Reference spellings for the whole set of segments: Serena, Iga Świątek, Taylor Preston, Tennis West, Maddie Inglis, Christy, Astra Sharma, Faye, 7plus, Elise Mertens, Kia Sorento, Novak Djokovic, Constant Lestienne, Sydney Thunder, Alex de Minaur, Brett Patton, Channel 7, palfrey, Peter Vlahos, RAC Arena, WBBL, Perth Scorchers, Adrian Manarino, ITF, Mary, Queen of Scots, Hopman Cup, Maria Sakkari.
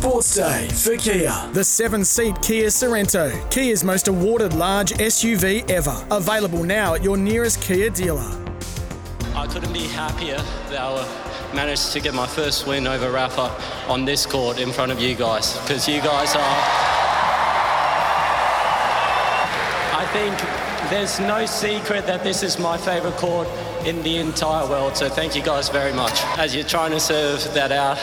Sports Day for Kia. The 7-seat Kia Sorento, Kia's most awarded large SUV ever. Available now at your nearest Kia dealer. I couldn't be happier that I managed to get my first win over Rafa on this court in front of you guys, because you guys are... I think there's no secret that this is my favourite court in the entire world, so thank you guys very much. As you're trying to serve that out,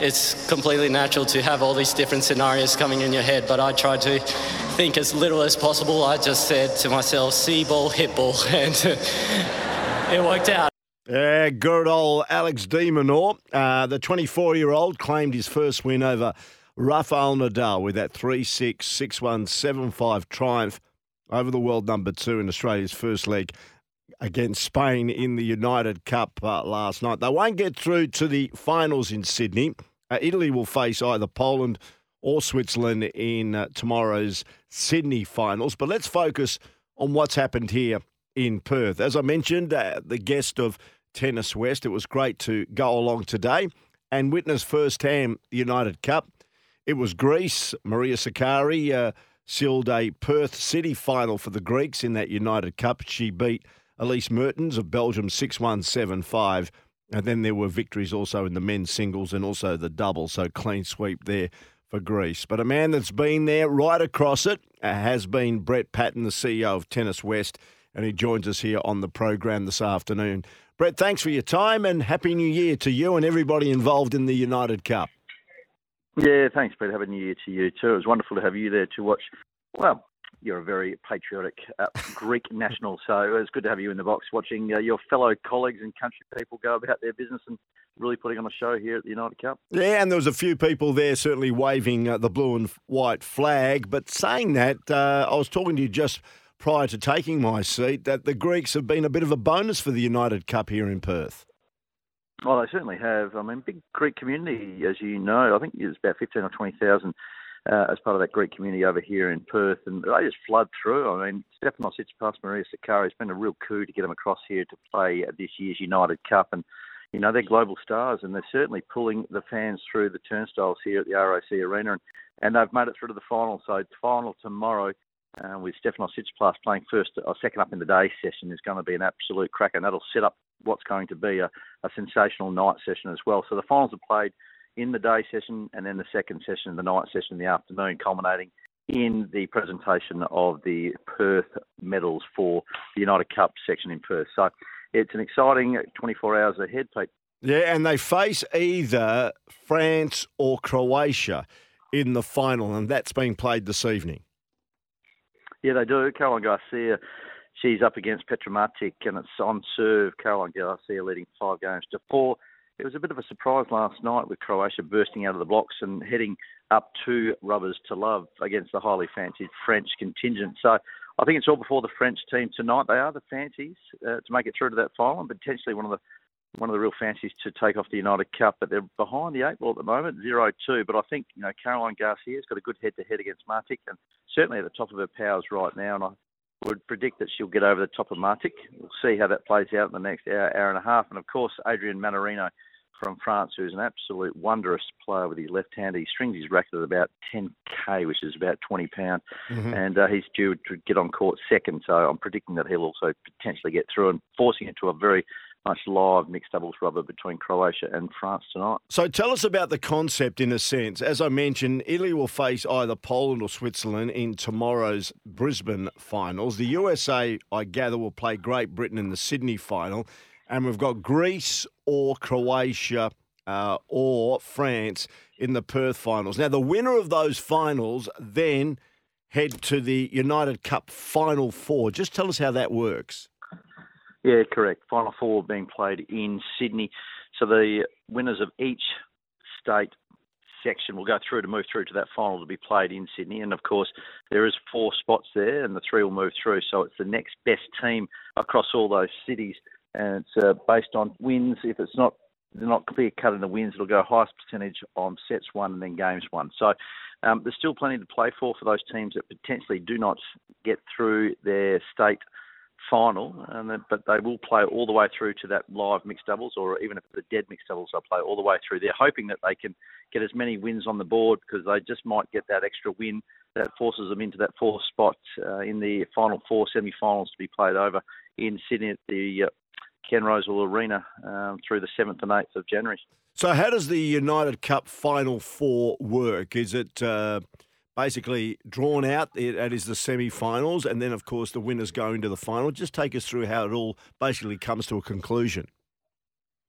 it's completely natural to have all these different scenarios coming in your head, but I tried to think as little as possible. I just said to myself, see ball, hit ball, and it worked out. Yeah, good old Alex de Minaur, the 24-year-old, claimed his first win over Rafael Nadal with that 3-6, 6-1, 7-5 triumph over the world number 2 in Australia's first leg against Spain in the United Cup last night. They won't get through to the finals in Sydney. Italy will face either Poland or Switzerland in tomorrow's Sydney finals. But let's focus on what's happened here in Perth. As I mentioned, the guest of Tennis West, it was great to go along today and witness firsthand the United Cup. It was Greece, Maria Sakkari, sealed a Perth City final for the Greeks in that United Cup. She beat Elise Mertens of Belgium 6-1, 7-5. And then there were victories also in the men's singles and also the double. So clean sweep there for Greece. But a man that's been there right across it has been Brett Patton, the CEO of Tennis West. And he joins us here on the program this afternoon. Brett, thanks for your time and Happy New Year to you and everybody involved in the United Cup. Yeah, thanks, Brett. Happy New Year to you too. It was wonderful to have you there to watch. Well, you're a very patriotic Greek national, so it's good to have you in the box watching your fellow colleagues and country people go about their business and really putting on a show here at the United Cup. Yeah, and there was a few people there certainly waving the blue and white flag. But saying that, I was talking to you just prior to taking my seat that the Greeks have been a bit of a bonus for the United Cup here in Perth. Well, they certainly have. I mean, big Greek community, as you know. I think there's about 15 or 20,000 as part of that Greek community over here in Perth, and they just flood through. I mean, Stefanos Tsitsipas, Maria Sakkari, it's been a real coup to get them across here to play at this year's United Cup. And, you know, they're global stars, and they're certainly pulling the fans through the turnstiles here at the RAC Arena, and they've made it through to the final. So final tomorrow with Stefanos Tsitsipas playing first or second up in the day session is going to be an absolute cracker, and that'll set up what's going to be a sensational night session as well. So the finals are played in the day session and then the second session, the night session in the afternoon, culminating in the presentation of the Perth medals for the United Cup section in Perth. So it's an exciting 24 hours ahead, Pete. Yeah, and they face either France or Croatia in the final, and that's being played this evening. Yeah, they do. Caroline Garcia, she's up against Petra Martic, and it's on serve. Caroline Garcia leading 5-4. It was a bit of a surprise last night with Croatia bursting out of the blocks and heading up 2 rubbers to love against the highly fancied French contingent. So I think it's all before the French team tonight. They are the fancies to make it through to that final, and potentially one of the real fancies to take off the United Cup. But they're behind the 8 ball at the moment, 0-2. But I think, you know, Caroline Garcia's got a good head-to-head against Martic, and certainly at the top of her powers right now. And I would predict that she'll get over the top of Martic. We'll see how that plays out in the next hour and a half. And, of course, Adrian Manarino from France, who's an absolute wondrous player with his left hand. He strings his racket at about 10K, which is about 20 pounds. Mm-hmm. And he's due to get on court second. So I'm predicting that he'll also potentially get through and forcing it to a very much live mixed doubles rubber between Croatia and France tonight. So tell us about the concept in a sense. As I mentioned, Italy will face either Poland or Switzerland in tomorrow's Brisbane finals. The USA, I gather, will play Great Britain in the Sydney final. And we've got Greece or Croatia or France in the Perth finals. Now, the winner of those finals then head to the United Cup Final Four. Just tell us how that works. Yeah, correct. Final Four being played in Sydney. So the winners of each state section will go through to move through to that final to be played in Sydney. And, of course, there is 4 spots there, and the 3 will move through. So it's the next best team across all those cities. And it's based on wins. If it's not they're not clear-cut in the wins, it'll go highest percentage on sets won and then games won. So there's still plenty to play for those teams that potentially do not get through their state final, but they will play all the way through to that live mixed doubles, or even if it's a dead mixed doubles, they'll play all the way through. They're hoping that they can get as many wins on the board because they just might get that extra win that forces them into that fourth spot in the final four semi-finals to be played over in Sydney at the Ken Rosewall Arena through the 7th and 8th of January. So how does the United Cup Final Four work? Is it basically drawn out? That is the semi-finals, and then, of course, the winners go into the final. Just take us through how it all basically comes to a conclusion.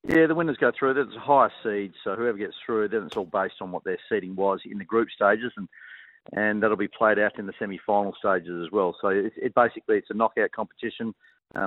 Yeah, the winners go through. There's a higher seed, so whoever gets through, then it's all based on what their seeding was in the group stages, and that'll be played out in the semi-final stages as well. So it's basically a knockout competition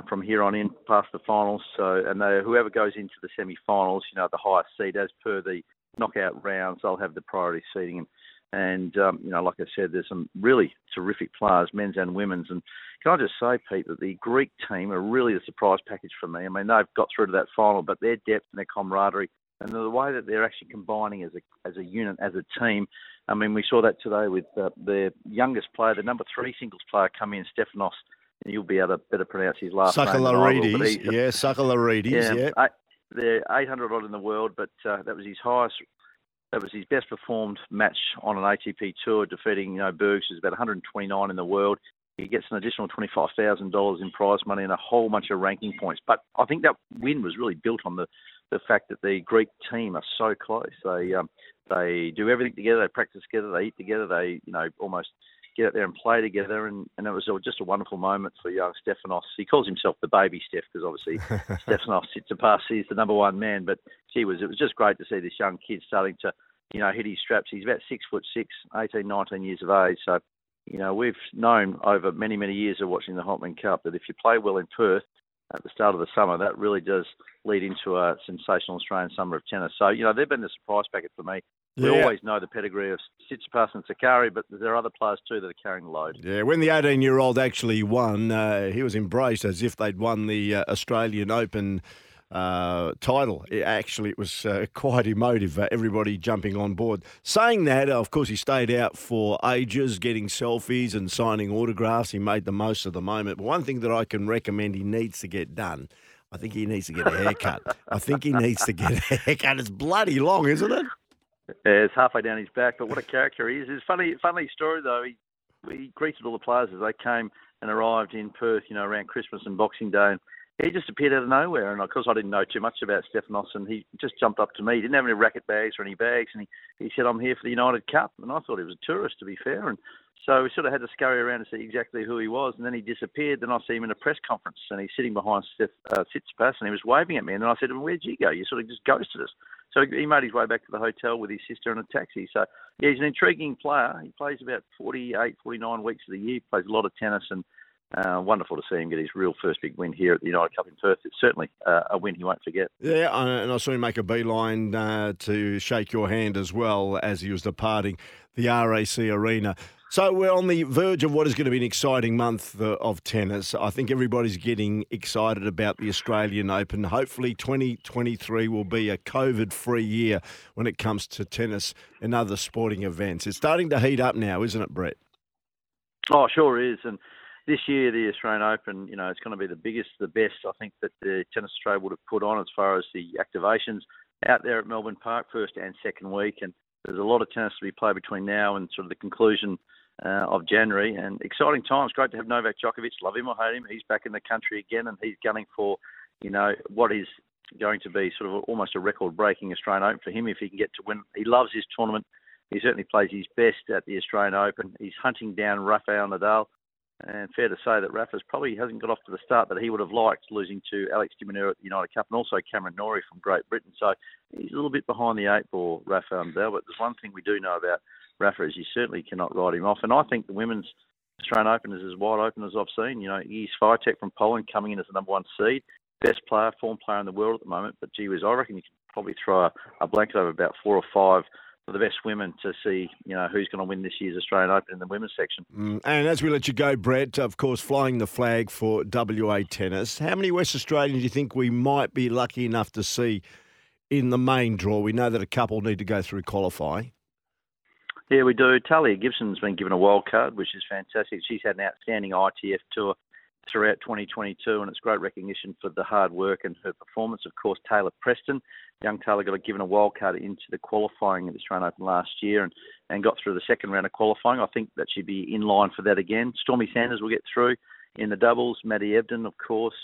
from here on in past the finals. So whoever goes into the semi-finals, the highest seed as per the knockout rounds, they'll have the priority seeding. And like I said, there's some really terrific players, men's and women's. And can I just say, Pete, that the Greek team are really a surprise package for me. I mean, they've got through to that final, but their depth and their camaraderie and the way that they're actually combining as a unit, as a team. I mean, we saw that today with their youngest player, the number 3 singles player, come in, Stefanos. You'll be able to better pronounce his last name. Sakalaridis. Yeah, Sakalaridis. Yeah. They're 800-odd in the world, but that was his highest. That was his best performed match on an ATP tour, defeating Bergs, who's about 129 in the world. He gets an additional $25,000 in prize money and a whole bunch of ranking points. But I think that win was really built on the fact that the Greek team are so close. They do everything together. They practice together. They eat together. They almost get out there and play together. And it was just a wonderful moment for young Stefanos. He calls himself the baby Steph because obviously Stefanos Tsitsipas is the number one man. But it was just great to see this young kid starting to hit his straps. He's about 6'6", 18, 19 years of age. So we've known over many, many years of watching the Hopman Cup that if you play well in Perth at the start of the summer, that really does lead into a sensational Australian summer of tennis. So, they've been a surprise packet for me. Yeah. We always know the pedigree of Tsitsipas and Sakkari, but there are other players too that are carrying the load. Yeah, when the 18-year-old actually won, he was embraced as if they'd won the Australian Open title. It was quite emotive, everybody jumping on board. Saying that, of course, he stayed out for ages, getting selfies and signing autographs. He made the most of the moment. But one thing that I can recommend he needs to get done, I think he needs to get a haircut. It's bloody long, isn't it? Yeah, it's halfway down his back, but what a character he is. It's funny story, though. He greeted all the players as they came and arrived in Perth, around Christmas and Boxing Day. He just appeared out of nowhere, and of course I didn't know too much about Stefanos, and he just jumped up to me. He didn't have any racket bags or any bags, and he said, "I'm here for the United Cup," and I thought he was a tourist, to be fair, and so we sort of had to scurry around to see exactly who he was, and then he disappeared. Then I see him in a press conference, and he's sitting behind Tsitsipas, and he was waving at me, and then I said, "Well, where'd you go? You sort of just ghosted us." So he made his way back to the hotel with his sister in a taxi. So yeah, he's an intriguing player. He plays about 48, 49 weeks of the year, plays a lot of tennis, and wonderful to see him get his real first big win here at the United Cup in Perth. It's certainly a win he won't forget. Yeah, and I saw him make a beeline to shake your hand as well as he was departing the RAC Arena. So we're on the verge of what is going to be an exciting month of tennis. I think everybody's getting excited about the Australian Open. Hopefully 2023 will be a COVID-free year when it comes to tennis and other sporting events. It's starting to heat up now, isn't it, Brett? Oh, sure is, and this year, the Australian Open, it's going to be the biggest, the best, I think, that the Tennis Australia would have put on as far as the activations out there at Melbourne Park, first and second week. And there's a lot of tennis to be played between now and sort of the conclusion of January. And exciting times. Great to have Novak Djokovic. Love him or hate him, he's back in the country again, and he's gunning for, what is going to be sort of almost a record-breaking Australian Open for him if he can get to win. He loves his tournament. He certainly plays his best at the Australian Open. He's hunting down Rafael Nadal. And fair to say that Rafa's probably hasn't got off to the start that he would have liked, losing to Alex de Minaur at the United Cup and also Cameron Norrie from Great Britain. So he's a little bit behind the eight ball, Rafa Nadal. But there's one thing we do know about Rafa is you certainly cannot write him off. And I think the Women's Australian Open is as wide open as I've seen. Iga Świątek from Poland coming in as the number 1 seed. Best player, form player in the world at the moment. But gee whiz, I reckon you could probably throw a blanket over about 4 or 5 the best women to see, who's going to win this year's Australian Open in the women's section. And as we let you go, Brett, of course, flying the flag for WA tennis, how many West Australians do you think we might be lucky enough to see in the main draw? We know that a couple need to go through qualifying. Yeah, we do. Talia Gibson's been given a wild card, which is fantastic. She's had an outstanding ITF tour. throughout 2022, and it's great recognition for the hard work and her performance. Of course, Taylor Preston, young Taylor, got given a wild card into the qualifying at the Australian Open last year and got through the second round of qualifying. I think that she'd be in line for that again. Stormy Sanders will get through in the doubles. Maddie Ebden, of course.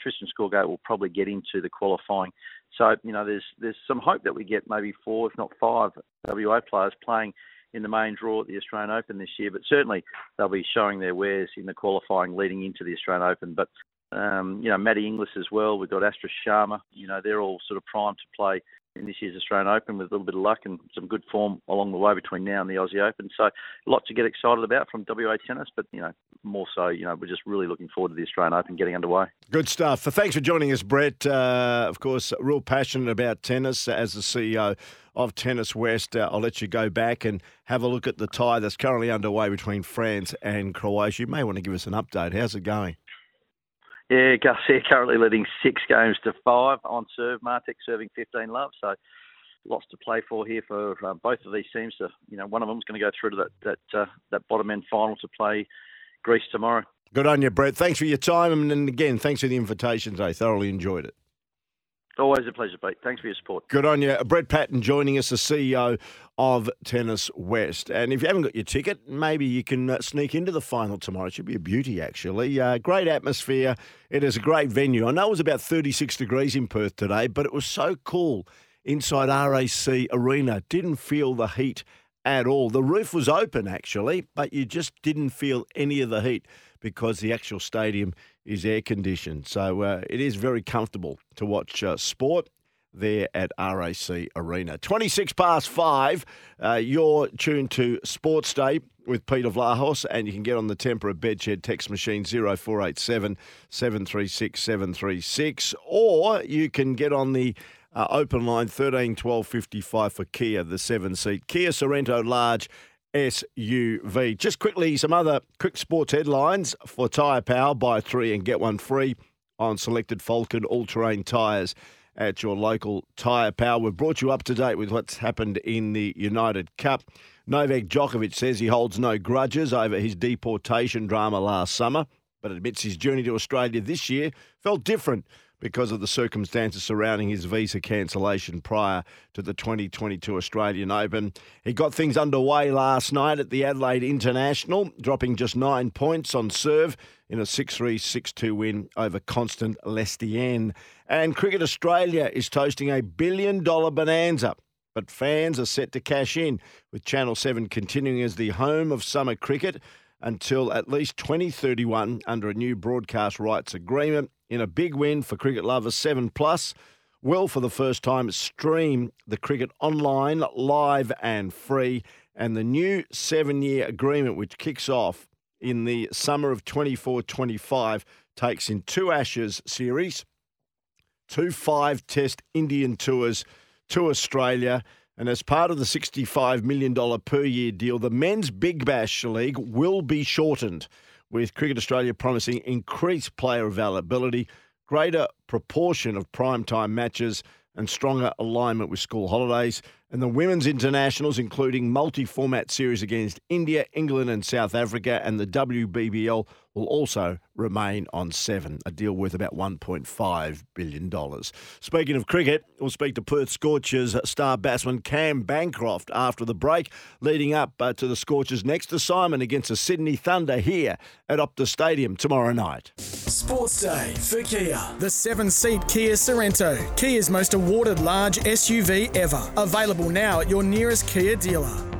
Tristan Scorgate will probably get into the qualifying. So, you know, there's some hope that we get maybe 4, if not 5, WA players playing in the main draw at the Australian Open this year, but certainly they'll be showing their wares in the qualifying leading into the Australian Open. But, you know, Maddie Inglis as well, we've got Astra Sharma, you know, they're all sort of primed to play in this year's Australian Open with a little bit of luck and some good form along the way between now and the Aussie Open. So a lot to get excited about from WA tennis, but, you know, more so, you know, we're just really looking forward to the Australian Open getting underway. Good stuff. Thanks for joining us, Brett. Of course, real passionate about tennis as the CEO of Tennis West. I'll let you go back and have a look at the tie that's currently underway between France and Croatia. You may want to give us an update. How's it going? Yeah, Garcia currently leading 6-5 on serve. Martic serving 15 love. So lots to play for here for both of these teams. So, you know, one of them's going to go through to that bottom end final to play Greece tomorrow. Good on you, Brett. Thanks for your time. And again, thanks for the invitation today. Thoroughly enjoyed it. Always a pleasure, Pete. Thanks for your support. Good on you. Brett Patton joining us, the CEO of Tennis West. And if you haven't got your ticket, maybe you can sneak into the final tomorrow. It should be a beauty, actually. Great atmosphere. It is a great venue. I know it was about 36 degrees in Perth today, but it was so cool inside RAC Arena. Didn't feel the heat at all. The roof was open, actually, but you just didn't feel any of the heat because the actual stadium is air-conditioned. So it is very comfortable to watch sport there at RAC Arena. 5:26, you're tuned to Sports Day with Peter Vlahos, and you can get on the Tempera Bedshed text machine 0487 736 736, or you can get on the open line 13 12 55 for Kia, the 7-seat Kia Sorento large SUV. Just quickly, some other quick sports headlines for Tyre Power. Buy 3 and get 1 free on selected Falcon all-terrain tyres at your local Tyre Power. We've brought you up to date with what's happened in the United Cup. Novak Djokovic says he holds no grudges over his deportation drama last summer, but admits his journey to Australia this year felt different because of the circumstances surrounding his visa cancellation prior to the 2022 Australian Open. He got things underway last night at the Adelaide International, dropping just 9 points on serve in a 6-3, 6-2 win over Constant Lestienne. And Cricket Australia is toasting a $1 billion bonanza, but fans are set to cash in, with Channel 7 continuing as the home of summer cricket until at least 2031 under a new broadcast rights agreement. In a big win for cricket lovers, 7plus will for the first time stream the cricket online, live and free, and the new 7-year agreement, which kicks off in the summer of 24-25, takes in 2 Ashes series, 2 5 Test Indian tours to Australia. And as part of the $65 million per year deal, the men's Big Bash League will be shortened, with Cricket Australia promising increased player availability, greater proportion of primetime matches and stronger alignment with school holidays. And the women's internationals, including multi-format series against India, England and South Africa, and the WBBL, will also remain on 7, a deal worth about $1.5 billion. Speaking of cricket, we'll speak to Perth Scorchers star batsman Cam Bancroft after the break, leading up to the Scorchers' next assignment against the Sydney Thunder here at Optus Stadium tomorrow night. Sports Day for Kia. The 7-seat Kia Sorento, Kia's most awarded large SUV ever. Available now at your nearest Kia dealer.